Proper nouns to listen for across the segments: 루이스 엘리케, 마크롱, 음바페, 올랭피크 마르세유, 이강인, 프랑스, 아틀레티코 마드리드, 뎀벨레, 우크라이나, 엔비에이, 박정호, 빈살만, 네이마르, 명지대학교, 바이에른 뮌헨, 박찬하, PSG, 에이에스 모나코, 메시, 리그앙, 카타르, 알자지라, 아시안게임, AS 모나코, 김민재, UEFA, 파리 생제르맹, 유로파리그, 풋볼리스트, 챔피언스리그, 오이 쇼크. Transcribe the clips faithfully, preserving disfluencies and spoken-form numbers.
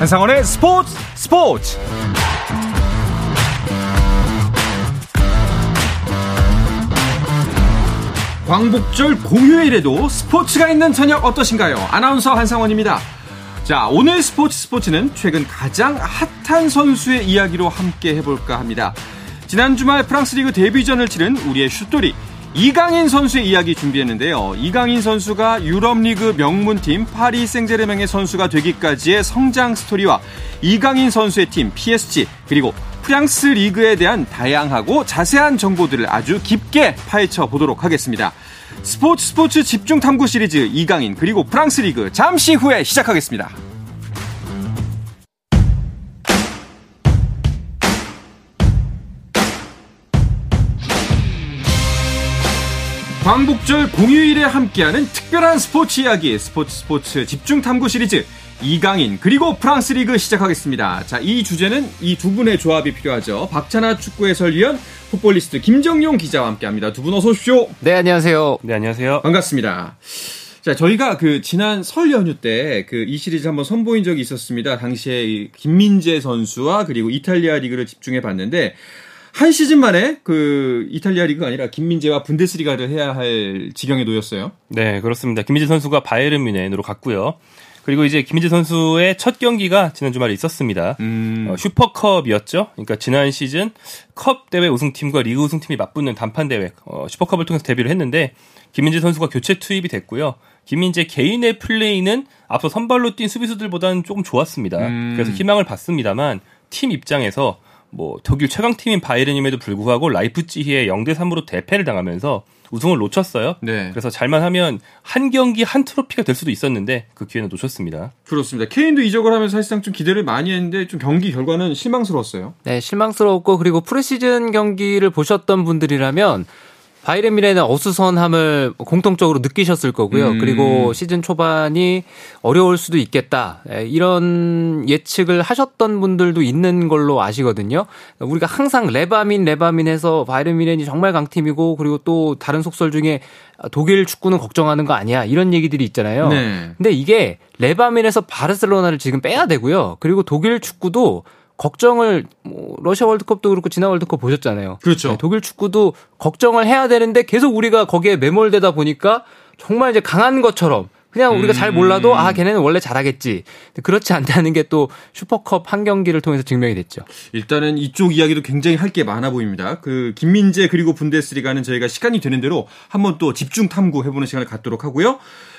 한상헌의 스포츠 스포츠. 광복절 공휴일에도 스포츠가 있는 저녁 어떠신가요? 아나운서 한상헌입니다. 자, 오늘 스포츠 스포츠는 최근 가장 핫한 선수의 이야기로 함께 해볼까 합니다. 지난 주말 프랑스 리그 데뷔전을 치른 우리의 슛돌이 이강인 선수의 이야기 준비했는데요. 이강인 선수가 유럽리그 명문팀 파리 생제르맹의 선수가 되기까지의 성장 스토리와 이강인 선수의 팀 피에스지 그리고 프랑스 리그에 대한 다양하고 자세한 정보들을 아주 깊게 파헤쳐 보도록 하겠습니다. 스포츠 스포츠 집중 탐구 시리즈 이강인 그리고 프랑스 리그 잠시 후에 시작하겠습니다. 광복절 공휴일에 함께하는 특별한 스포츠 이야기 스포츠 스포츠 집중 탐구 시리즈 이강인 그리고 프랑스 리그 시작하겠습니다. 자, 이 주제는 이 두 분의 조합이 필요하죠. 박찬하 축구 해설위원, 풋볼리스트 김정용 기자와 함께합니다. 두 분 어서 오십시오. 네, 안녕하세요. 네, 안녕하세요. 반갑습니다. 자, 저희가 그 지난 설 연휴 때 그 이 시리즈 한번 선보인 적이 있었습니다. 당시에 이 김민재 선수와 그리고 이탈리아 리그를 집중해 봤는데. 한 시즌 만에 그 이탈리아 리그가 아니라 김민재와 분데스리가를 해야 할 지경에 놓였어요. 네, 그렇습니다. 김민재 선수가 바이에른 뮌헨으로 갔고요. 그리고 이제 김민재 선수의 첫 경기가 지난 주말에 있었습니다. 음... 어, 슈퍼컵이었죠. 그러니까 지난 시즌 컵 대회 우승팀과 리그 우승팀이 맞붙는 단판 대회 어, 슈퍼컵을 통해서 데뷔를 했는데 김민재 선수가 교체 투입이 됐고요. 김민재 개인의 플레이는 앞서 선발로 뛴 수비수들보다는 조금 좋았습니다. 음... 그래서 희망을 봤습니다만 팀 입장에서 뭐 독일 최강팀인 바이에른임에도 불구하고 라이프치히에 영 대 삼으로 대패를 당하면서 우승을 놓쳤어요. 네. 그래서 잘만 하면 한 경기 한 트로피가 될 수도 있었는데 그 기회는 놓쳤습니다. 그렇습니다. 케인도 이적을 하면서 사실상 좀 기대를 많이 했는데 좀 경기 결과는 실망스러웠어요. 네, 실망스러웠고 그리고 프리시즌 경기를 보셨던 분들이라면 바이에른 뮌헨의 어수선함을 공통적으로 느끼셨을 거고요. 음. 그리고 시즌 초반이 어려울 수도 있겠다. 이런 예측을 하셨던 분들도 있는 걸로 아시거든요. 우리가 항상 레바민 레바민 해서 바이에른 뮌헨이 정말 강팀이고 그리고 또 다른 속설 중에 독일 축구는 걱정하는 거 아니야. 이런 얘기들이 있잖아요. 네. 근데 이게 레바민에서 바르셀로나를 지금 빼야 되고요. 그리고 독일 축구도 걱정을 뭐 러시아 월드컵도 그렇고 지난 월드컵 보셨잖아요. 그렇죠. 네, 독일 축구도 걱정을 해야 되는데 계속 우리가 거기에 매몰되다 보니까 정말 이제 강한 것처럼 그냥 우리가 음. 잘 몰라도 아 걔네는 원래 잘하겠지. 그렇지 않다는 게 또 슈퍼컵 한 경기를 통해서 증명이 됐죠. 일단은 이쪽 이야기도 굉장히 할 게 많아 보입니다. 그 김민재 그리고 분데스리가는 저희가 시간이 되는 대로 한번 또 집중 탐구해보는 시간을 갖도록 하고요.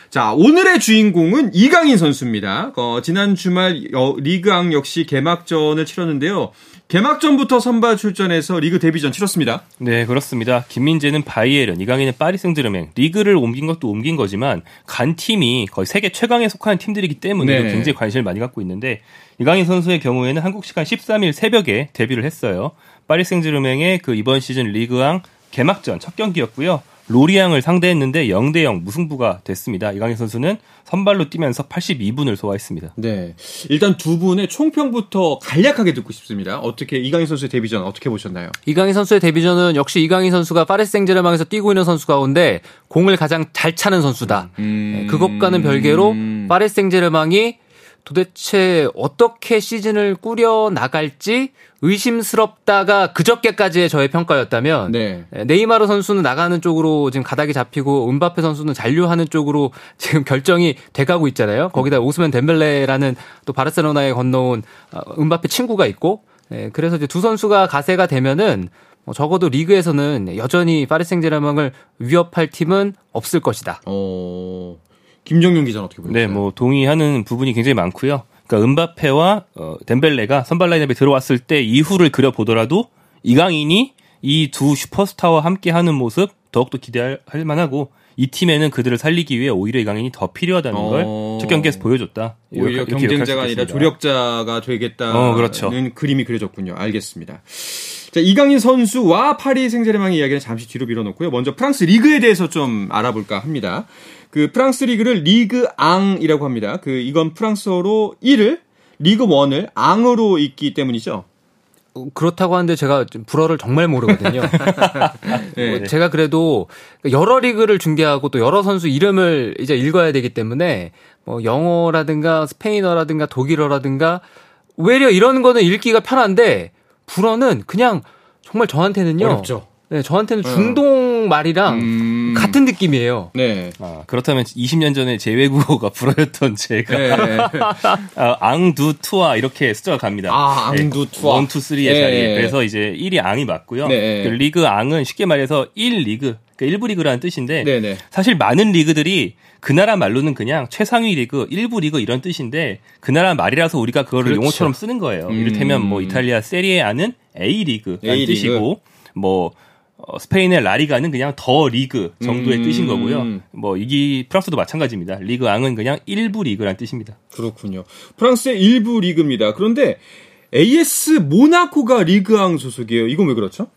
자, 오늘의 주인공은 이강인 선수입니다. 어, 지난 주말 리그앙 역시 개막전을 치렀는데요. 개막전부터 선발 출전해서 리그 데뷔전 치렀습니다. 네, 그렇습니다. 김민재는 바이에른, 이강인은 파리 생제르맹, 리그를 옮긴 것도 옮긴 거지만 간 팀이 거의 세계 최강에 속하는 팀들이기 때문에 네. 굉장히 관심을 많이 갖고 있는데 이강인 선수의 경우에는 한국 시간 십삼 일 새벽에 데뷔를 했어요. 파리 생제르맹의 그 이번 시즌 리그앙 개막전 첫 경기였고요. 로리앙을 상대했는데 영 대 영 무승부가 됐습니다. 이강인 선수는 선발로 뛰면서 팔십이 분을 소화했습니다. 네, 일단 두 분의 총평부터 간략하게 듣고 싶습니다. 어떻게 이강인 선수의 데뷔전 어떻게 보셨나요? 이강인 선수의 데뷔전은 역시 이강인 선수가 파리 생제르맹에서 뛰고 있는 선수 가운데 공을 가장 잘 차는 선수다. 음... 그것과는 별개로 파리 생제르맹이 도대체 어떻게 시즌을 꾸려나갈지 의심스럽다가 그저께까지의 저의 평가였다면 네. 네이마르 선수는 나가는 쪽으로 지금 가닥이 잡히고 음바페 선수는 잔류하는 쪽으로 지금 결정이 돼가고 있잖아요. 거기다 오스만 뎀벨레라는 또 바르셀로나에 건너온 음바페 친구가 있고 그래서 이제 두 선수가 가세가 되면은 적어도 리그에서는 여전히 파리 생제르맹을 위협할 팀은 없을 것이다. 어... 김정용 기자는 어떻게 보셨어요? 네, 뭐 동의하는 부분이 굉장히 많고요. 그러니까 음바페와 어, 뎀벨레가 선발 라인업에 들어왔을 때 이후를 그려보더라도 이강인이 이 두 슈퍼스타와 함께하는 모습 더욱더 기대할 만하고 이 팀에는 그들을 살리기 위해 오히려 이강인이 더 필요하다는 어... 걸 첫 경기에서 보여줬다. 오히려 경쟁자가 아니라 조력자가 되겠다는 어, 그렇죠. 그림이 그려졌군요. 알겠습니다. 자, 이강인 선수와 파리 생제르맹의 이야기는 잠시 뒤로 밀어놓고요. 먼저 프랑스 리그에 대해서 좀 알아볼까 합니다. 그 프랑스 리그를 리그앙이라고 합니다. 그 이건 프랑스어로 일을 리그일을 앙으로 읽기 때문이죠. 그렇다고 하는데 제가 불어를 정말 모르거든요. 네. 제가 그래도 여러 리그를 중계하고 또 여러 선수 이름을 이제 읽어야 되기 때문에 뭐 영어라든가 스페인어라든가 독일어라든가 외려 이런 거는 읽기가 편한데 불어는 그냥 정말 저한테는요. 어렵죠. 네, 저한테는 중동 말이랑 음... 같은 느낌이에요. 네. 아, 그렇다면 이십 년 전에 제 외국어가 불어였던 제가 네. 아, 앙두 투아 이렇게 숫자가 갑니다. 아, 앙두 투아. 일, 이, 삼의 네. 자리에. 그래서 이제 일이 앙이 맞고요. 네. 그 리그 앙은 쉽게 말해서 일 리그. 일부 리그라는 뜻인데 네네. 사실 많은 리그들이 그 나라 말로는 그냥 최상위 리그, 일부 리그 이런 뜻인데 그 나라 말이라서 우리가 그거를 그렇죠. 용어처럼 쓰는 거예요. 음. 이를테면 뭐 이탈리아 세리에아는 A리그라는 A리그. 뜻이고 뭐 어, 스페인의 라리가는 그냥 더 리그 정도의 음. 뜻인 거고요. 뭐 이게 프랑스도 마찬가지입니다. 리그앙은 그냥 일부 리그라는 뜻입니다. 그렇군요. 프랑스의 일부 리그입니다. 그런데 에이에스 모나코가 리그앙 소속이에요. 이건 왜 그렇죠?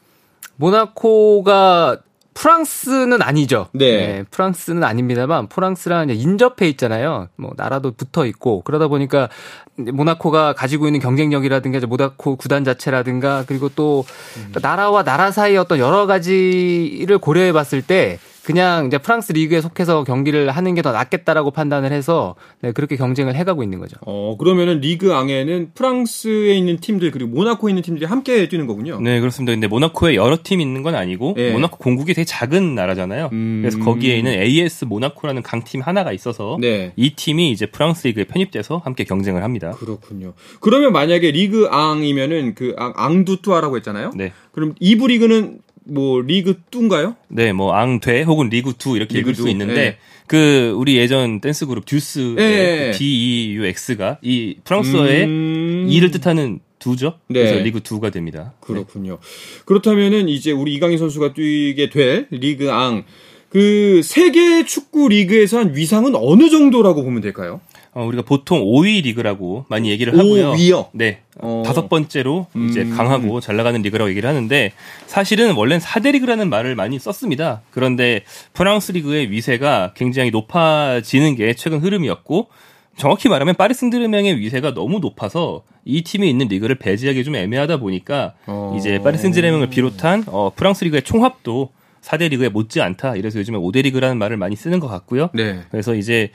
모나코가 프랑스는 아니죠. 네. 네, 프랑스는 아닙니다만 프랑스랑 이제 인접해 있잖아요. 뭐 나라도 붙어 있고 그러다 보니까 모나코가 가지고 있는 경쟁력이라든가 이제 모나코 구단 자체라든가 그리고 또 음. 나라와 나라 사이의 어떤 여러 가지를 고려해 봤을 때 그냥 이제 프랑스 리그에 속해서 경기를 하는 게 더 낫겠다라고 판단을 해서 네, 그렇게 경쟁을 해가고 있는 거죠. 어, 그러면은 리그 앙에는 프랑스에 있는 팀들 그리고 모나코에 있는 팀들이 함께 뛰는 거군요. 네, 그렇습니다. 근데 모나코에 여러 팀 있는 건 아니고 네. 모나코 공국이 되게 작은 나라잖아요. 음... 그래서 거기에 있는 에이에스 모나코라는 강팀 하나가 있어서 네. 이 팀이 이제 프랑스 리그에 편입돼서 함께 경쟁을 합니다. 그렇군요. 그러면 만약에 리그 앙이면은 그 앙, 앙두투아라고 했잖아요. 네. 그럼 이부 리그는 뭐 리그 이인가요? 네, 뭐 앙돼 혹은 리그 이 이렇게 리그 읽을 수 이. 있는데 네. 그 우리 예전 댄스 그룹 듀스의 네. 그 디 이 유 엑스가 이 프랑스어의 음... 이를 뜻하는 두죠. 네. 그래서 리그 이가 됩니다. 그렇군요. 네. 그렇다면은 이제 우리 이강인 선수가 뛰게 될 리그 앙 그 세계 축구 리그에서 한 위상은 어느 정도라고 보면 될까요? 어, 우리가 보통 오 위 리그라고 많이 얘기를 하고요. 오 위요? 네. 어. 다섯 번째로 이제 음. 강하고 잘 나가는 리그라고 얘기를 하는데 사실은 원래는 사 대 리그라는 말을 많이 썼습니다. 그런데 프랑스 리그의 위세가 굉장히 높아지는 게 최근 흐름이었고 정확히 말하면 파리 생제르맹의 위세가 너무 높아서 이 팀이 있는 리그를 배제하기 좀 애매하다 보니까 어. 이제 파리 생제르맹을 비롯한 어, 프랑스 리그의 총합도 사 대 리그에 못지않다. 이래서 요즘에 오 대 리그라는 말을 많이 쓰는 것 같고요. 네. 그래서 이제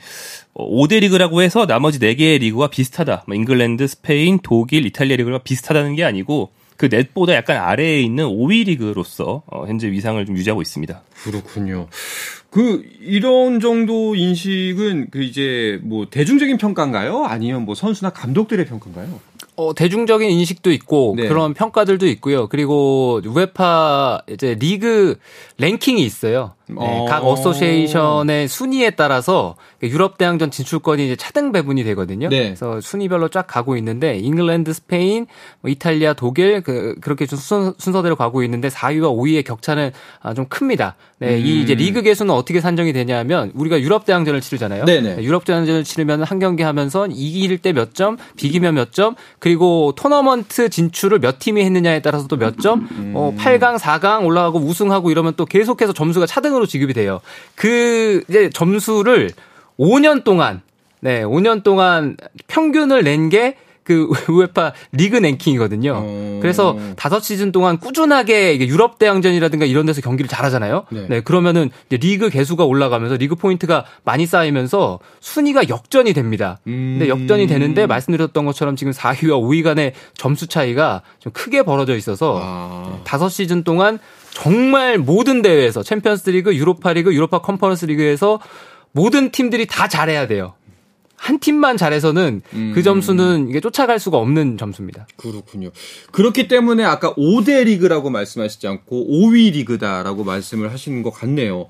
오 대 리그라고 해서 나머지 네 개의 리그와 비슷하다. 뭐 잉글랜드, 스페인, 독일, 이탈리아 리그와 비슷하다는 게 아니고 그 넷보다 약간 아래에 있는 오 위 리그로서 현재 위상을 좀 유지하고 있습니다. 그렇군요. 그 이런 정도 인식은 그 이제 뭐 대중적인 평가인가요? 아니면 뭐 선수나 감독들의 평가인가요? 어, 대중적인 인식도 있고 네. 그런 평가들도 있고요. 그리고 우에파 이제 리그 랭킹이 있어요. 네, 각 어소시에이션의 순위에 따라서 유럽 대항전 진출권이 이제 차등 배분이 되거든요. 네. 그래서 순위별로 쫙 가고 있는데 잉글랜드, 스페인, 뭐 이탈리아, 독일 그 그렇게 좀 순서, 순서대로 가고 있는데 사 위와 오 위의 격차는 아, 좀 큽니다. 네, 음. 이 이제 리그 개수는 어떻게 산정이 되냐면 우리가 유럽 대항전을 치르잖아요. 네네. 유럽 대항전을 치르면 한 경기 하면서 이길 때 몇 점, 비기면 몇 점, 그리고 토너먼트 진출을 몇 팀이 했느냐에 따라서 또 몇 점, 음. 어, 팔 강, 사 강 올라가고 우승하고 이러면 또 계속해서 점수가 차등으로 지급이 돼요. 그 이제 점수를 오 년 동안 네, 오 년 동안 평균을 낸 게 그 우에파 리그 랭킹이거든요. 어... 그래서 다섯 시즌 동안 꾸준하게 유럽 대항전이라든가 이런 데서 경기를 잘하잖아요. 네. 네, 그러면은 이제 리그 개수가 올라가면서 리그 포인트가 많이 쌓이면서 순위가 역전이 됩니다. 음... 근데 역전이 되는데 말씀드렸던 것처럼 지금 사 위와 오 위 간의 점수 차이가 좀 크게 벌어져 있어서 아... 다섯 시즌 동안 정말 모든 대회에서 챔피언스리그, 유로파리그, 유로파 컨퍼런스리그에서 모든 팀들이 다 잘해야 돼요. 한 팀만 잘해서는 음. 그 점수는 이게 쫓아갈 수가 없는 점수입니다. 그렇군요. 그렇기 때문에 아까 오 대 리그라고 말씀하시지 않고 오 위 리그다라고 말씀을 하시는 것 같네요.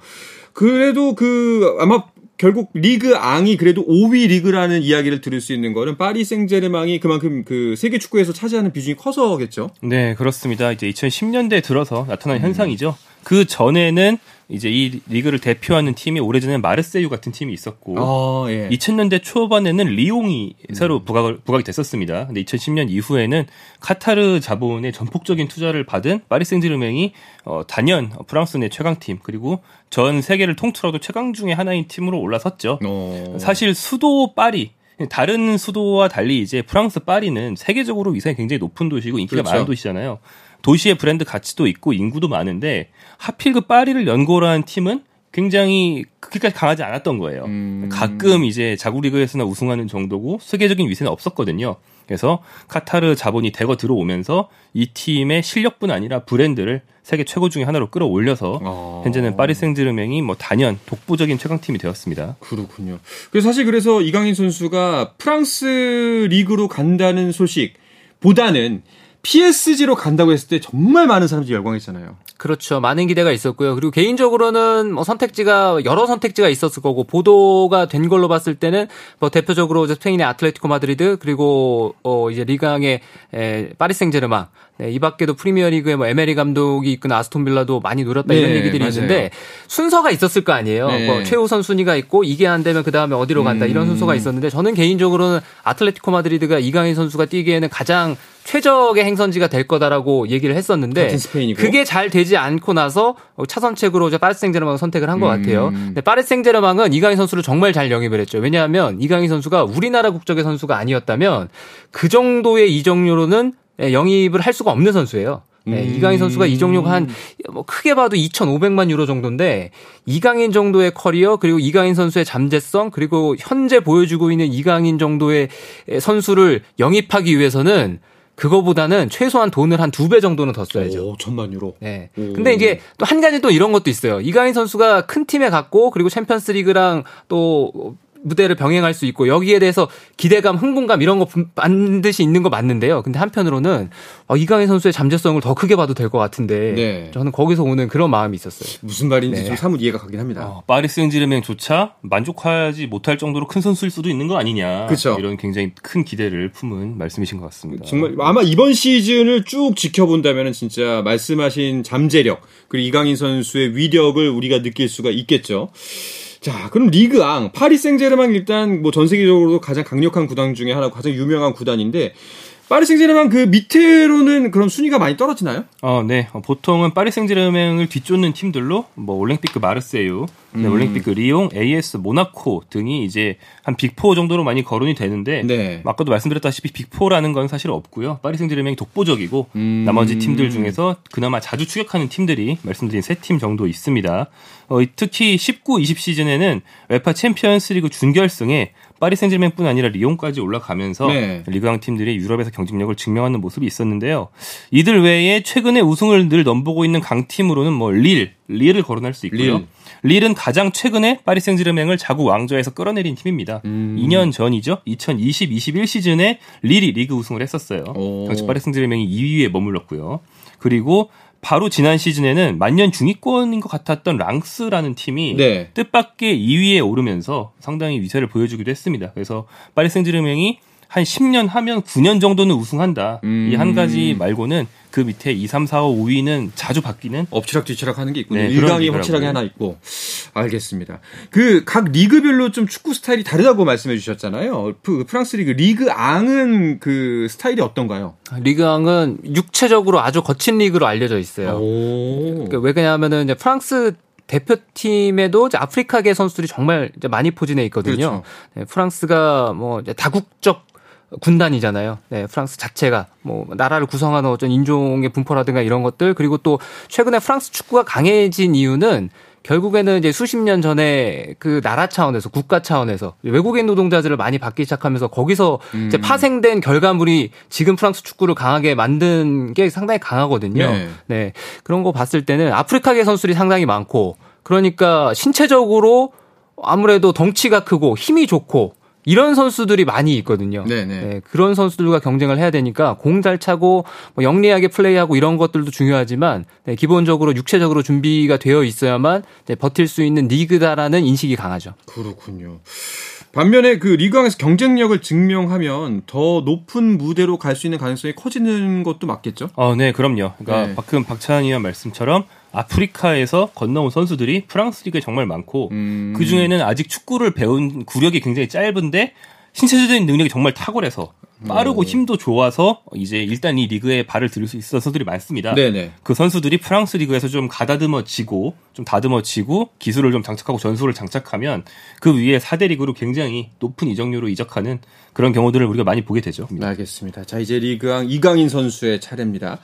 그래도 그 아마 결국 리그 앙이 그래도 오 위 리그라는 이야기를 들을 수 있는 거는 파리 생제르맹이 그만큼 그 세계 축구에서 차지하는 비중이 커서겠죠? 네, 그렇습니다. 이제 이천십 년대에 들어서 나타난 음. 현상이죠. 그 전에는 이제 이 리그를 대표하는 팀이 오래전에 마르세유 같은 팀이 있었고 어, 예. 이천 년대 초반에는 리옹이 음. 새로 부각을, 부각이 됐었습니다. 근데 이천십 년 이후에는 카타르 자본의 전폭적인 투자를 받은 파리 생제르맹이 어, 단연 프랑스 내 최강팀 그리고 전 세계를 통틀어도 최강 중에 하나인 팀으로 올라섰죠. 오. 사실 수도 파리 다른 수도와 달리 이제 프랑스 파리는 세계적으로 위상이 굉장히 높은 도시고 인기가 그렇죠. 많은 도시잖아요. 도시의 브랜드 가치도 있고 인구도 많은데 하필 그 파리를 연고로 한 팀은 굉장히 그렇게까지 강하지 않았던 거예요. 음... 가끔 이제 자국 리그에서나 우승하는 정도고 세계적인 위세는 없었거든요. 그래서 카타르 자본이 대거 들어오면서 이 팀의 실력뿐 아니라 브랜드를 세계 최고 중에 하나로 끌어올려서 아... 현재는 파리 생제르맹이 뭐 단연 독보적인 최강팀이 되었습니다. 그렇군요. 그래서 사실 그래서 이강인 선수가 프랑스 리그로 간다는 소식보다는 피에스지로 간다고 했을 때 정말 많은 사람들이 열광했잖아요. 그렇죠. 많은 기대가 있었고요. 그리고 개인적으로는 뭐 선택지가 여러 선택지가 있었을 거고 보도가 된 걸로 봤을 때는 뭐 대표적으로 이제 스페인의 아틀레티코 마드리드 그리고 어 이제 리그앙의 파리 생제르맹 네, 이 밖에도 프리미어리그에 뭐 에메리 감독이 있거나 아스톤빌라도 많이 노렸다 네, 이런 얘기들이 맞아요. 있는데 순서가 있었을 거 아니에요. 네. 뭐 최우선 순위가 있고 이게 안 되면 그 다음에 어디로 간다 음. 이런 순서가 있었는데 저는 개인적으로는 아틀레티코 마드리드가 이강인 선수가 뛰기에는 가장 최적의 행선지가 될 거다라고 얘기를 했었는데 같은 스페인이고. 그게 잘 되지 않고 나서 차선책으로 이제 파리 생제르맹을 선택을 한 것 음. 같아요. 근데 파리 생제르맹은 이강인 선수를 정말 잘 영입을 했죠. 왜냐하면 이강인 선수가 우리나라 국적의 선수가 아니었다면 그 정도의 이적료로는 영입을 할 수가 없는 선수예요. 네, 음. 이강인 선수가 이적료가 한 뭐 크게 봐도 이천오백만 유로 정도인데 이강인 정도의 커리어 그리고 이강인 선수의 잠재성 그리고 현재 보여주고 있는 이강인 정도의 선수를 영입하기 위해서는 그거보다는 최소한 돈을 한 두 배 정도는 더 써야죠. 오, 천만 유로. 네. 오. 근데 이게 또 한 가지 또 이런 것도 있어요. 이강인 선수가 큰 팀에 갔고 그리고 챔피언스리그랑 또 무대를 병행할 수 있고 여기에 대해서 기대감, 흥분감 이런 거 반드시 있는 거 맞는데요. 근데 한편으로는 이강인 선수의 잠재성을 더 크게 봐도 될 것 같은데 네. 저는 거기서 오는 그런 마음이 있었어요. 무슨 말인지 네. 좀 사뭇 이해가 가긴 합니다. 어, 파리 생제르맹조차 만족하지 못할 정도로 큰 선수일 수도 있는 거 아니냐. 그쵸. 이런 굉장히 큰 기대를 품은 말씀이신 것 같습니다. 정말 아마 이번 시즌을 쭉 지켜본다면 진짜 말씀하신 잠재력 그리고 이강인 선수의 위력을 우리가 느낄 수가 있겠죠. 자, 그럼 리그앙 파리 생제르맹 일단 뭐 전 세계적으로 가장 강력한 구단 중에 하나고 가장 유명한 구단인데 파리 생제르맹 그 밑으로는 그럼 순위가 많이 떨어지나요? 어, 네. 보통은 파리 생제르맹을 뒤쫓는 팀들로 뭐 올랭피크 마르세유, 음. 네, 올랭피크 리옹, 에이에스 모나코 등이 이제 한 빅사 정도로 많이 거론이 되는데 네. 아까도 말씀드렸다시피 빅사라는 건 사실 없고요. 파리 생제르맹이 독보적이고 음. 나머지 팀들 중에서 그나마 자주 추격하는 팀들이 말씀드린 세 팀 정도 있습니다. 어, 특히 십구 이십 시즌에는 웨파 챔피언스리그 준결승에 파리 생제르맹뿐 아니라 리옹까지 올라가면서 네. 리그앙 팀들이 유럽에서 경쟁력을 증명하는 모습이 있었는데요. 이들 외에 최근에 우승을 늘 넘보고 있는 강팀으로는 뭐 릴, 릴을 거론할 수 있고요. 릴. 릴은 가장 최근에 파리 생제르맹을 자국 왕좌에서 끌어내린 팀입니다. 음. 이 년 전이죠. 이천이십 이십일 시즌에 릴이 리그 우승을 했었어요. 오. 당시 파리 생제르맹이 이 위에 머물렀고요. 그리고 바로 지난 시즌에는 만년 중위권인 것 같았던 랑스라는 팀이 네. 뜻밖의 이 위에 오르면서 상당히 위세를 보여주기도 했습니다. 그래서 파리 생제르맹이 한 십 년 하면 구 년 정도는 우승한다. 음. 이 한 가지 말고는 그 밑에 이, 삼, 사, 오, 오 위는 자주 바뀌는 엎치락뒤치락 하는 게 있군요. 리그이 네, 확실하게 하나 있고. 알겠습니다. 그 각 리그별로 좀 축구 스타일이 다르다고 말씀해 주셨잖아요. 프랑스 리그 리그앙은 그 스타일이 어떤가요? 리그앙은 육체적으로 아주 거친 리그로 알려져 있어요. 오. 왜 그러냐면은 이제 프랑스 대표팀에도 이제 아프리카계 선수들이 정말 이제 많이 포진해 있거든요. 그렇죠. 네, 프랑스가 뭐 이제 다국적 군단이잖아요. 네, 프랑스 자체가 뭐 나라를 구성하는 어떤 인종의 분포라든가 이런 것들 그리고 또 최근에 프랑스 축구가 강해진 이유는 결국에는 이제 수십 년 전에 그 나라 차원에서 국가 차원에서 외국인 노동자들을 많이 받기 시작하면서 거기서 음. 이제 파생된 결과물이 지금 프랑스 축구를 강하게 만든 게 상당히 강하거든요. 네, 네. 그런 거 봤을 때는 아프리카계 선수들이 상당히 많고 그러니까 신체적으로 아무래도 덩치가 크고 힘이 좋고 이런 선수들이 많이 있거든요. 네, 그런 선수들과 경쟁을 해야 되니까 공 잘 차고 뭐 영리하게 플레이하고 이런 것들도 중요하지만 네, 기본적으로 육체적으로 준비가 되어 있어야만 네, 버틸 수 있는 리그다라는 인식이 강하죠. 그렇군요. 반면에 그 리그앙에서 경쟁력을 증명하면 더 높은 무대로 갈 수 있는 가능성이 커지는 것도 맞겠죠? 어, 네, 그럼요. 그러니까 네. 방금 박찬하 의원 말씀처럼 아프리카에서 건너온 선수들이 프랑스 리그에 정말 많고 음. 그중에는 아직 축구를 배운 구력이 굉장히 짧은데 신체적인 능력이 정말 탁월해서 빠르고 음. 힘도 좋아서 이제 일단 이 리그에 발을 들일 수 있는 선수들이 많습니다. 네네. 그 선수들이 프랑스 리그에서 좀 가다듬어지고 좀 다듬어지고 기술을 좀 장착하고 전술을 장착하면 그 위에 사 대 리그로 굉장히 높은 이적료로 이적하는 그런 경우들을 우리가 많이 보게 되죠. 알겠습니다. 자, 이제 리그앙 이강인 선수의 차례입니다.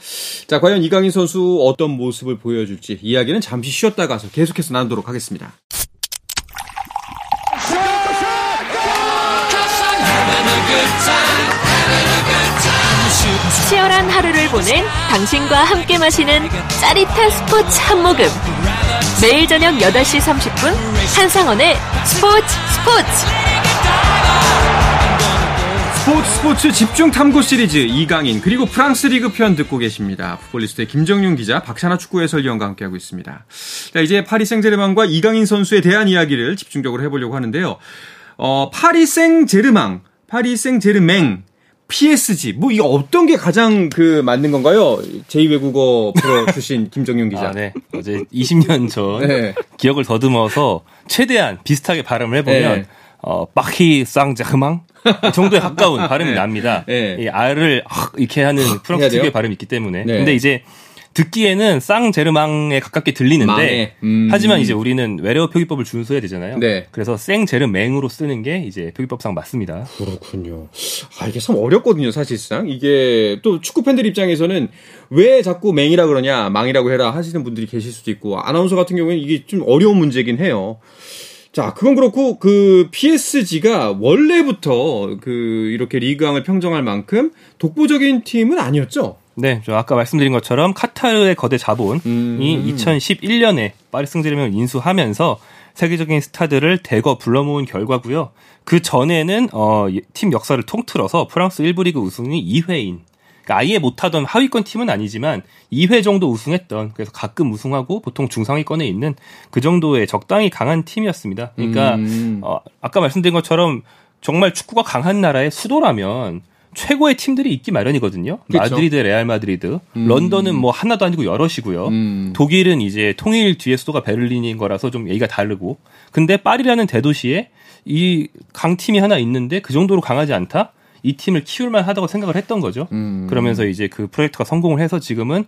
자, 과연 이강인 선수 어떤 모습을 보여줄지 이야기는 잠시 쉬었다 가서 계속해서 나누도록 하겠습니다. 치열한 하루를 보낸 당신과 함께 마시는 짜릿한 스포츠 한 모금. 매일 저녁 여덟 시 삼십 분 한상헌의 스포츠 스포츠 스포츠 스포츠 집중 탐구 시리즈 이강인 그리고 프랑스 리그 편 듣고 계십니다. 풋볼리스트의 김정용 기자, 박찬하 축구 해설위원과 함께하고 있습니다. 자, 이제 파리 생제르맹과 이강인 선수에 대한 이야기를 집중적으로 해보려고 하는데요. 어, 파리 생제르맹, 파리 생제르맹 피에스지, 뭐, 이게 어떤 게 가장 그, 맞는 건가요? 제이 외국어 프로 출신 김정용 기자. 아, 네. 어제 이십 년 전 네. 기억을 더듬어서 최대한 비슷하게 발음을 해보면, 네. 어, 파리 생제르맹 정도에 가까운 발음이 네. 납니다. 네. 이 R을 이렇게 하는 프랑스 특유의 발음이 있기 때문에. 네. 근데 이제 듣기에는 생제르맹에 가깝게 들리는데, 음. 하지만 이제 우리는 외래어 표기법을 준수해야 되잖아요. 네. 그래서 생제르맹으로 쓰는 게 이제 표기법상 맞습니다. 그렇군요. 아, 이게 참 어렵거든요, 사실상. 이게 또 축구 팬들 입장에서는 왜 자꾸 맹이라 그러냐, 망이라고 해라 하시는 분들이 계실 수도 있고, 아나운서 같은 경우에는 이게 좀 어려운 문제긴 해요. 자, 그건 그렇고, 그 피에스지가 원래부터 그 이렇게 리그앙을 평정할 만큼 독보적인 팀은 아니었죠? 네, 저 아까 말씀드린 것처럼 카타르의 거대 자본이 음. 이천십일 년에 파리 생제르맹을 인수하면서 세계적인 스타들을 대거 불러모은 결과고요. 그 전에는 어, 팀 역사를 통틀어서 프랑스 일 부 리그 우승이 이 회인. 그러니까 아예 못하던 하위권 팀은 아니지만 이 회 정도 우승했던, 그래서 가끔 우승하고 보통 중상위권에 있는 그 정도의 적당히 강한 팀이었습니다. 그러니까 음. 어, 아까 말씀드린 것처럼 정말 축구가 강한 나라의 수도라면 최고의 팀들이 있기 마련이거든요. 그렇죠. 마드리드, 레알 마드리드, 음. 런던은 뭐 하나도 아니고 여럿이고요. 음. 독일은 이제 통일 뒤에 수도가 베를린인 거라서 좀 얘기가 다르고. 근데 파리라는 대도시에 이 강팀이 하나 있는데 그 정도로 강하지 않다? 이 팀을 키울만 하다고 생각을 했던 거죠. 음. 그러면서 이제 그 프로젝트가 성공을 해서 지금은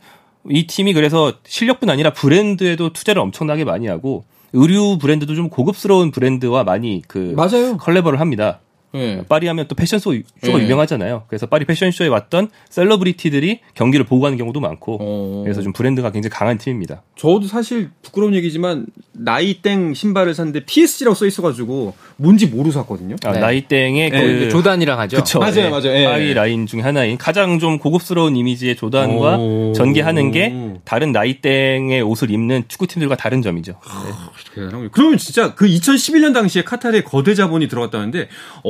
이 팀이 그래서 실력뿐 아니라 브랜드에도 투자를 엄청나게 많이 하고 의류 브랜드도 좀 고급스러운 브랜드와 많이 그 맞아요. 컬래버를 합니다. 네. 파리 하면 또 패션쇼가 네. 유명하잖아요. 그래서 파리 패션쇼에 왔던 셀러브리티들이 경기를 보고 가는 경우도 많고 어... 그래서 좀 브랜드가 굉장히 강한 팀입니다. 저도 사실 부끄러운 얘기지만 나이땡 신발을 샀는데 피에스지라고 써 있어가지고 뭔지 모르고 샀거든요. 아, 네. 나이땡의 네. 그... 조단이랑 하죠. 그쵸? 맞아요. 네. 맞아요. 네. 파리 라인 중에 하나인 가장 좀 고급스러운 이미지의 조단과 오... 전개하는 게 다른 나이땡의 옷을 입는 축구팀들과 다른 점이죠. 네. 하... 그러면 진짜 그 이천십일 년 당시에 카타르의 거대 자본이 들어갔다는데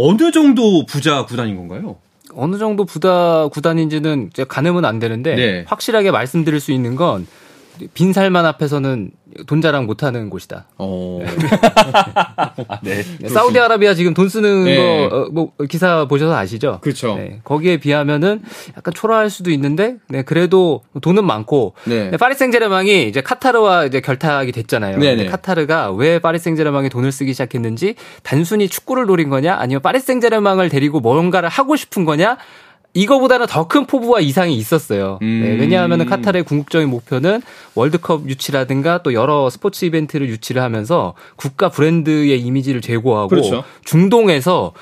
어느 정도 부자 구단인 건가요? 어느 정도 부자 구단인지는 제가 가늠은 안 되는데 네. 확실하게 말씀드릴 수 있는 건 빈살만 앞에서는 돈 자랑 못하는 곳이다. 어... 네. 네. 사우디아라비아 지금 돈 쓰는 네. 거 어, 뭐 기사 보셔서 아시죠? 그렇죠. 네. 거기에 비하면은 약간 초라할 수도 있는데, 네. 그래도 돈은 많고. 네. 네. 파리 생제르맹이 이제 카타르와 이제 결탁이 됐잖아요. 네. 네. 카타르가 왜 파리 생제르맹이 돈을 쓰기 시작했는지 단순히 축구를 노린 거냐, 아니면 파리 생제르맹을 데리고 뭔가를 하고 싶은 거냐? 이거보다는 더 큰 포부와 이상이 있었어요. 음. 네, 왜냐하면 카타르의 궁극적인 목표는 월드컵 유치라든가 또 여러 스포츠 이벤트를 유치를 하면서 국가 브랜드의 이미지를 제고하고 그렇죠. 중동에서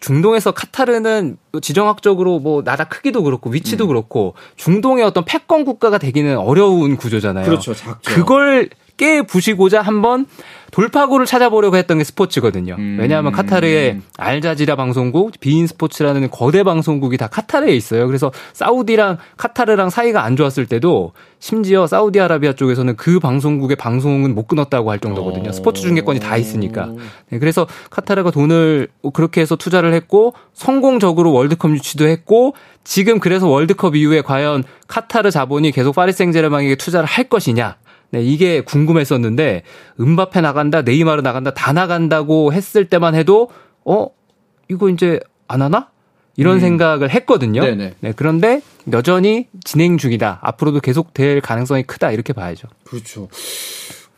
중동에서 카타르는 지정학적으로 뭐 나라 크기도 그렇고 위치도 음. 그렇고 중동의 어떤 패권 국가가 되기는 어려운 구조잖아요. 그렇죠. 작죠. 그걸 깨부시고자 한번 돌파구를 찾아보려고 했던 게 스포츠거든요. 음. 왜냐하면 카타르의 알자지라 방송국, 비인 스포츠라는 거대 방송국이 다 카타르에 있어요. 그래서 사우디랑 카타르랑 사이가 안 좋았을 때도 심지어 사우디아라비아 쪽에서는 그 방송국의 방송은 못 끊었다고 할 정도거든요. 스포츠 중계권이 다 있으니까. 네, 그래서 카타르가 돈을 그렇게 해서 투자를 했고 성공적으로 월드컵 유치도 했고 지금 그래서 월드컵 이후에 과연 카타르 자본이 계속 파리 생제르맹에게 투자를 할 것이냐. 네, 이게 궁금했었는데 음바페 나간다, 네이마르 나간다, 다 나간다고 했을 때만 해도 어? 이거 이제 안 하나? 이런 음. 생각을 했거든요. 네네. 네, 그런데 여전히 진행 중이다. 앞으로도 계속 될 가능성이 크다. 이렇게 봐야죠. 그렇죠.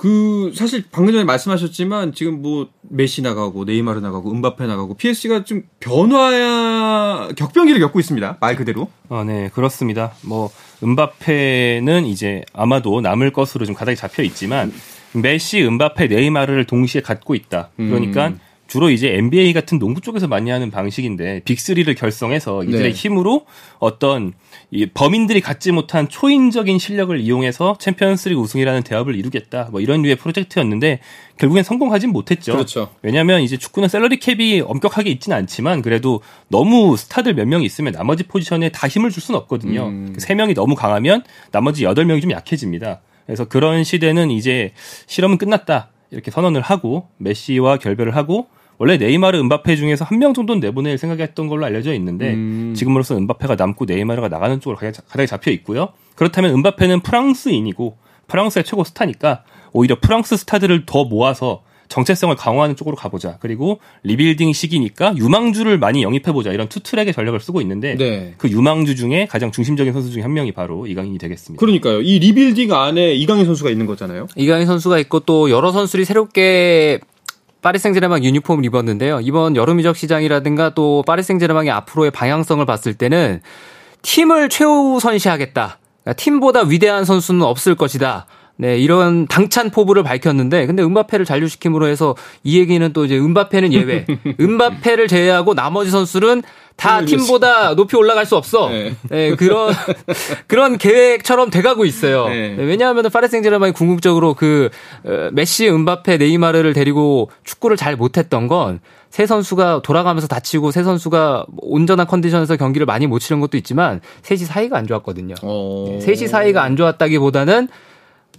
그 사실 방금 전에 말씀하셨지만 지금 뭐 메시 나가고 네이마르 나가고 음바페 나가고 피에스지가 좀 변화야 격변기를 겪고 있습니다. 말 그대로. 아, 네, 그렇습니다. 뭐 음바페는 이제 아마도 남을 것으로 좀 가닥이 잡혀 있지만 메시, 음바페, 네이마르를 동시에 갖고 있다. 그러니까 음. 주로 이제 엔비에이 같은 농구 쪽에서 많이 하는 방식인데 빅삼을 결성해서 이들의 네. 힘으로 어떤 이 범인들이 갖지 못한 초인적인 실력을 이용해서 챔피언스리그 우승이라는 대업을 이루겠다. 뭐 이런 류의 프로젝트였는데 결국엔 성공하진 못했죠. 그렇죠. 왜냐하면 이제 축구는 셀러리 캡이 엄격하게 있지는 않지만 그래도 너무 스타들 몇 명이 있으면 나머지 포지션에 다 힘을 줄 수는 없거든요. 음. 세 명이 너무 강하면 나머지 여덟 명이 좀 약해집니다. 그래서 그런 시대는 이제 실험은 끝났다. 이렇게 선언을 하고 메시와 결별을 하고 원래 네이마르, 음바페 중에서 한 명 정도는 내보낼 생각했던 걸로 알려져 있는데 음. 지금으로서 음바페가 남고 네이마르가 나가는 쪽으로 가닥이 잡혀 있고요. 그렇다면 음바페는 프랑스인이고 프랑스의 최고 스타니까 오히려 프랑스 스타들을 더 모아서 정체성을 강화하는 쪽으로 가보자. 그리고 리빌딩 시기니까 유망주를 많이 영입해보자. 이런 투 트랙의 전략을 쓰고 있는데 네. 그 유망주 중에 가장 중심적인 선수 중에 한 명이 바로 이강인이 되겠습니다. 그러니까요. 이 리빌딩 안에 이강인 선수가 있는 거잖아요. 이강인 선수가 있고 또 여러 선수들이 새롭게 파리 생제르맹 유니폼을 입었는데요. 이번 여름 이적 시장이라든가 또 파리 생제르맹의 앞으로의 방향성을 봤을 때는 팀을 최우선시하겠다. 그러니까 팀보다 위대한 선수는 없을 것이다. 네, 이런 당찬 포부를 밝혔는데 근데 음바페를 잔류시킴으로 해서 이 얘기는 또 이제 음바페는 예외. 음바페를 제외하고 나머지 선수들은 다 팀보다 높이 올라갈 수 없어. 네. 네, 그런 그런 계획처럼 돼가고 있어요. 네. 네, 왜냐하면 파리 생제르맹이 궁극적으로 그 메시, 음바페, 네이마르를 데리고 축구를 잘 못했던 건 세 선수가 돌아가면서 다치고 세 선수가 온전한 컨디션에서 경기를 많이 못 치는 것도 있지만 셋이 사이가 안 좋았거든요. 네, 셋이 사이가 안 좋았다기보다는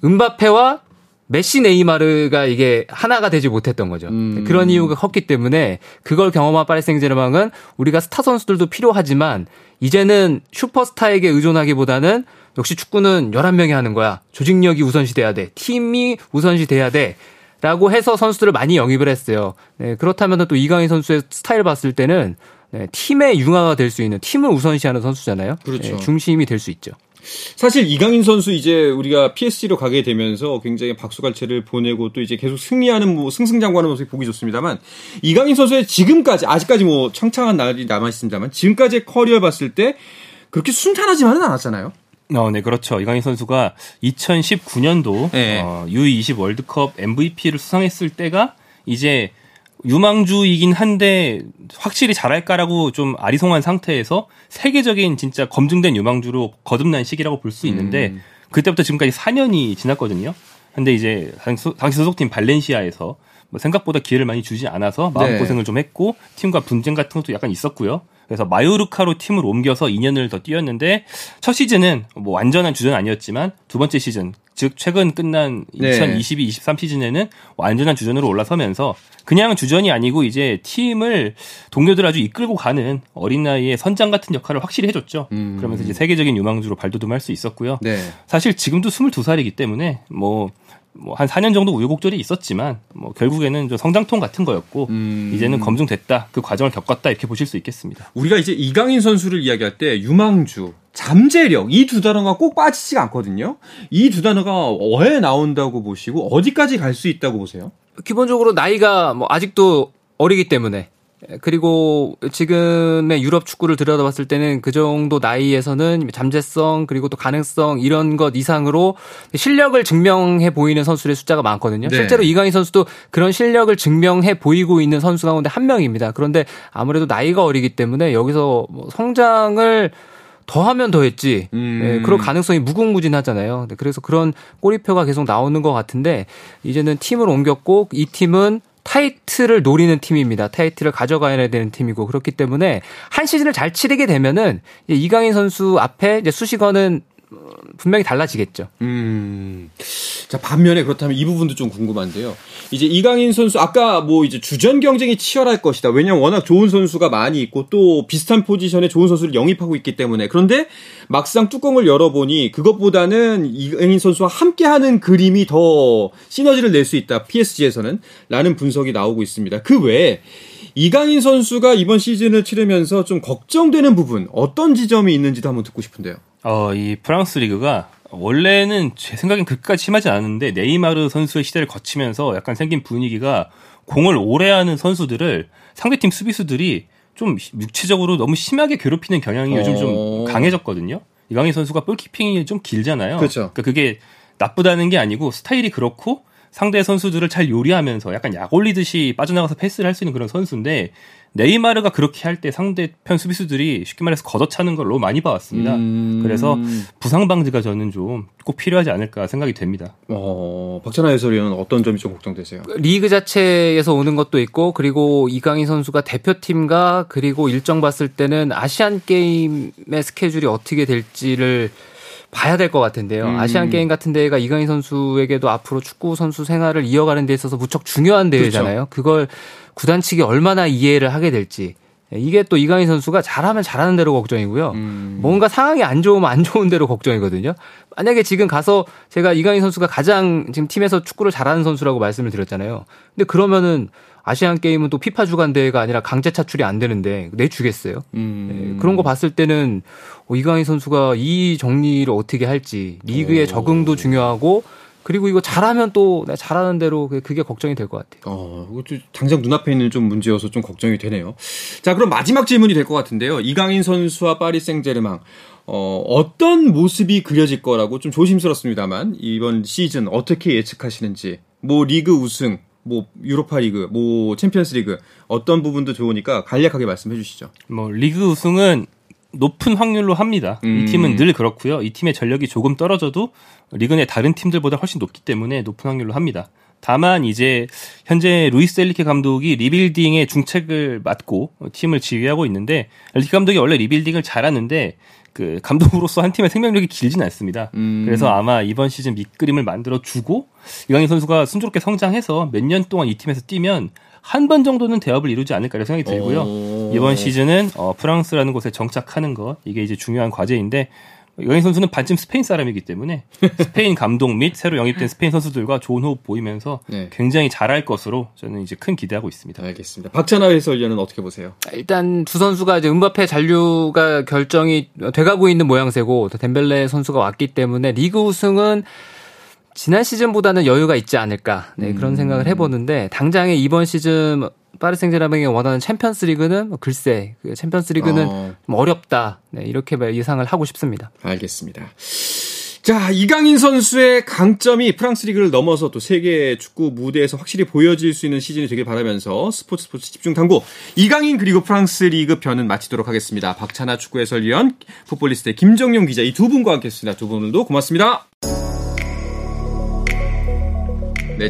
음바페와 메시 네이마르가 이게 하나가 되지 못했던 거죠. 음. 그런 이유가 컸기 때문에 그걸 경험한 파리 생제르맹은 우리가 스타 선수들도 필요하지만 이제는 슈퍼스타에게 의존하기보다는 역시 축구는 열한 명이 하는 거야. 조직력이 우선시 돼야 돼. 팀이 우선시 돼야 돼. 라고 해서 선수들을 많이 영입을 했어요. 네, 그렇다면 또 이강인 선수의 스타일 봤을 때는 네, 팀의 융화가 될 수 있는 팀을 우선시하는 선수잖아요. 그렇죠. 네, 중심이 될 수 있죠. 사실 이강인 선수 이제 우리가 피에스지로 가게 되면서 굉장히 박수갈채를 보내고 또 이제 계속 승리하는 뭐 승승장구하는 모습이 보기 좋습니다만 이강인 선수의 지금까지 아직까지 뭐 창창한 날이 남아 있습니다만 지금까지의 커리어를 봤을 때 그렇게 순탄하지만은 않았잖아요. 어, 네, 그렇죠. 이강인 선수가 이천십구 년도 네. 어, 유이십 월드컵 엠브이피를 수상했을 때가 이제 유망주이긴 한데 확실히 잘할까라고 좀 아리송한 상태에서 세계적인 진짜 검증된 유망주로 거듭난 시기라고 볼 수 있는데 음. 그때부터 지금까지 사 년이 지났거든요. 근데 이제 당시 소속팀 발렌시아에서 뭐 생각보다 기회를 많이 주지 않아서 마음고생을 네. 좀 했고 팀과 분쟁 같은 것도 약간 있었고요. 그래서 마요르카로 팀을 옮겨서 이 년을 더 뛰었는데 첫 시즌은 뭐 완전한 주전 아니었지만 두 번째 시즌 즉 최근 끝난 네. 이천이십이 이십삼 시즌에는 완전한 주전으로 올라서면서 그냥 주전이 아니고 이제 팀을 동료들 아주 이끌고 가는 어린 나이에 선장 같은 역할을 확실히 해줬죠. 음. 그러면서 이제 세계적인 유망주로 발돋움할 수 있었고요. 네. 사실 지금도 스물두 살이기 때문에 뭐 뭐 한 사 년 정도 우여곡절이 있었지만 뭐 결국에는 좀 성장통 같은 거였고 음. 이제는 검증됐다. 그 과정을 겪었다. 이렇게 보실 수 있겠습니다. 우리가 이제 이강인 선수를 이야기할 때 유망주, 잠재력 이 두 단어가 꼭 빠지지가 않거든요. 이 두 단어가 왜 나온다고 보시고 어디까지 갈 수 있다고 보세요? 기본적으로 나이가 뭐 아직도 어리기 때문에 그리고 지금의 유럽 축구를 들여다봤을 때는 그 정도 나이에서는 잠재성 그리고 또 가능성 이런 것 이상으로 실력을 증명해 보이는 선수들의 숫자가 많거든요. 네. 실제로 이강인 선수도 그런 실력을 증명해 보이고 있는 선수 가운데 한 명입니다. 그런데 아무래도 나이가 어리기 때문에 여기서 성장을 더하면 더했지. 음. 네, 그럴 가능성이 무궁무진하잖아요. 그래서 그런 꼬리표가 계속 나오는 것 같은데 이제는 팀을 옮겼고 이 팀은 타이틀을 노리는 팀입니다. 타이틀을 가져가야 되는 팀이고 그렇기 때문에 한 시즌을 잘 치르게 되면은 이제 이강인 선수 앞에 이제 수식어는 분명히 달라지겠죠. 음. 자, 반면에 그렇다면 이 부분도 좀 궁금한데요. 이제 이강인 선수 아까 뭐 이제 주전 경쟁이 치열할 것이다. 왜냐면 워낙 좋은 선수가 많이 있고 또 비슷한 포지션에 좋은 선수를 영입하고 있기 때문에. 그런데 막상 뚜껑을 열어보니 그것보다는 이강인 선수와 함께하는 그림이 더 시너지를 낼 수 있다. 피에스지에서는 라는 분석이 나오고 있습니다. 그 외에 이강인 선수가 이번 시즌을 치르면서 좀 걱정되는 부분 어떤 지점이 있는지도 한번 듣고 싶은데요. 어, 이 프랑스 리그가 원래는 제 생각엔 그까지 심하지 않은데 네이마르 선수의 시대를 거치면서 약간 생긴 분위기가 공을 오래 하는 선수들을 상대팀 수비수들이 좀 육체적으로 너무 심하게 괴롭히는 경향이 어... 요즘 좀 강해졌거든요. 이강인 선수가 볼키핑이 좀 길잖아요. 그렇죠. 그러니까 그게 나쁘다는 게 아니고 스타일이 그렇고 상대 선수들을 잘 요리하면서 약간 약 올리듯이 빠져나가서 패스를 할 수 있는 그런 선수인데 네이마르가 그렇게 할 때 상대편 수비수들이 쉽게 말해서 걷어차는 걸로 많이 봐왔습니다. 음... 그래서 부상 방지가 저는 좀 꼭 필요하지 않을까 생각이 됩니다. 어, 박찬하 해설위원은 어떤 점이 좀 걱정되세요? 리그 자체에서 오는 것도 있고 그리고 이강인 선수가 대표팀과 그리고 일정 봤을 때는 아시안게임의 스케줄이 어떻게 될지를 봐야 될 것 같은데요. 음. 아시안게임 같은 대회가 이강인 선수에게도 앞으로 축구 선수 생활을 이어가는 데 있어서 무척 중요한 대회잖아요. 그렇죠. 그걸 구단 측이 얼마나 이해를 하게 될지. 이게 또 이강인 선수가 잘하면 잘하는 대로 걱정이고요. 음. 뭔가 상황이 안 좋으면 안 좋은 대로 걱정이거든요. 만약에 지금 가서 제가 이강인 선수가 가장 지금 팀에서 축구를 잘하는 선수라고 말씀을 드렸잖아요. 근데 그러면은 아시안게임은 또 피파 주간 대회가 아니라 강제 차출이 안 되는데 내주겠어요? 음. 네, 그런 거 봤을 때는 이강인 선수가 이 정리를 어떻게 할지 리그의 적응도 중요하고 그리고 이거 잘하면 또 내가 잘하는 대로 그게 걱정이 될 것 같아요. 어, 이것도 당장 눈앞에 있는 좀 문제여서 좀 걱정이 되네요. 자, 그럼 마지막 질문이 될 것 같은데요. 이강인 선수와 파리 생제르맹 어, 어떤 모습이 그려질 거라고 좀 조심스럽습니다만 이번 시즌 어떻게 예측하시는지 뭐 리그 우승 뭐 유로파리그, 뭐 챔피언스리그 어떤 부분도 좋으니까 간략하게 말씀해 주시죠. 뭐 리그 우승은 높은 확률로 합니다. 음. 이 팀은 늘 그렇고요. 이 팀의 전력이 조금 떨어져도 리그 내 다른 팀들보다 훨씬 높기 때문에 높은 확률로 합니다. 다만 이제 현재 루이스 엘리케 감독이 리빌딩의 중책을 맡고 팀을 지휘하고 있는데 엘리케 감독이 원래 리빌딩을 잘하는데 그 감독으로서 한 팀의 생명력이 길진 않습니다. 음. 그래서 아마 이번 시즌 밑그림을 만들어주고 이강인 선수가 순조롭게 성장해서 몇 년 동안 이 팀에서 뛰면 한 번 정도는 대업을 이루지 않을까라고 생각이 들고요. 오. 이번 시즌은 어, 프랑스라는 곳에 정착하는 것 이게 이제 중요한 과제인데 이강인 선수는 반쯤 스페인 사람이기 때문에 스페인 감독 및 새로 영입된 스페인 선수들과 좋은 호흡 보이면서 네. 굉장히 잘할 것으로 저는 이제 큰 기대하고 있습니다. 알겠습니다. 박찬하 해설위원은 어떻게 보세요? 일단 두 선수가 이제 음바페 잔류가 결정이 돼가고 있는 모양새고 뎀벨레 선수가 왔기 때문에 리그 우승은 지난 시즌보다는 여유가 있지 않을까 네, 그런 음. 생각을 해보는데 당장에 이번 시즌 파리 생제르맹이 원하는 챔피언스리그는 글쎄 챔피언스리그는 어. 좀 어렵다 네, 이렇게 예상을 하고 싶습니다. 알겠습니다. 자 이강인 선수의 강점이 프랑스 리그를 넘어서 또 세계 축구 무대에서 확실히 보여질 수 있는 시즌이 되길 바라면서 스포츠 스포츠 집중 탐구 이강인 그리고 프랑스 리그 편은 마치도록 하겠습니다. 박찬하 축구 해설위원, 풋볼리스트 김정용 기자 이 두 분과 함께했습니다. 두 분도 고맙습니다. 네,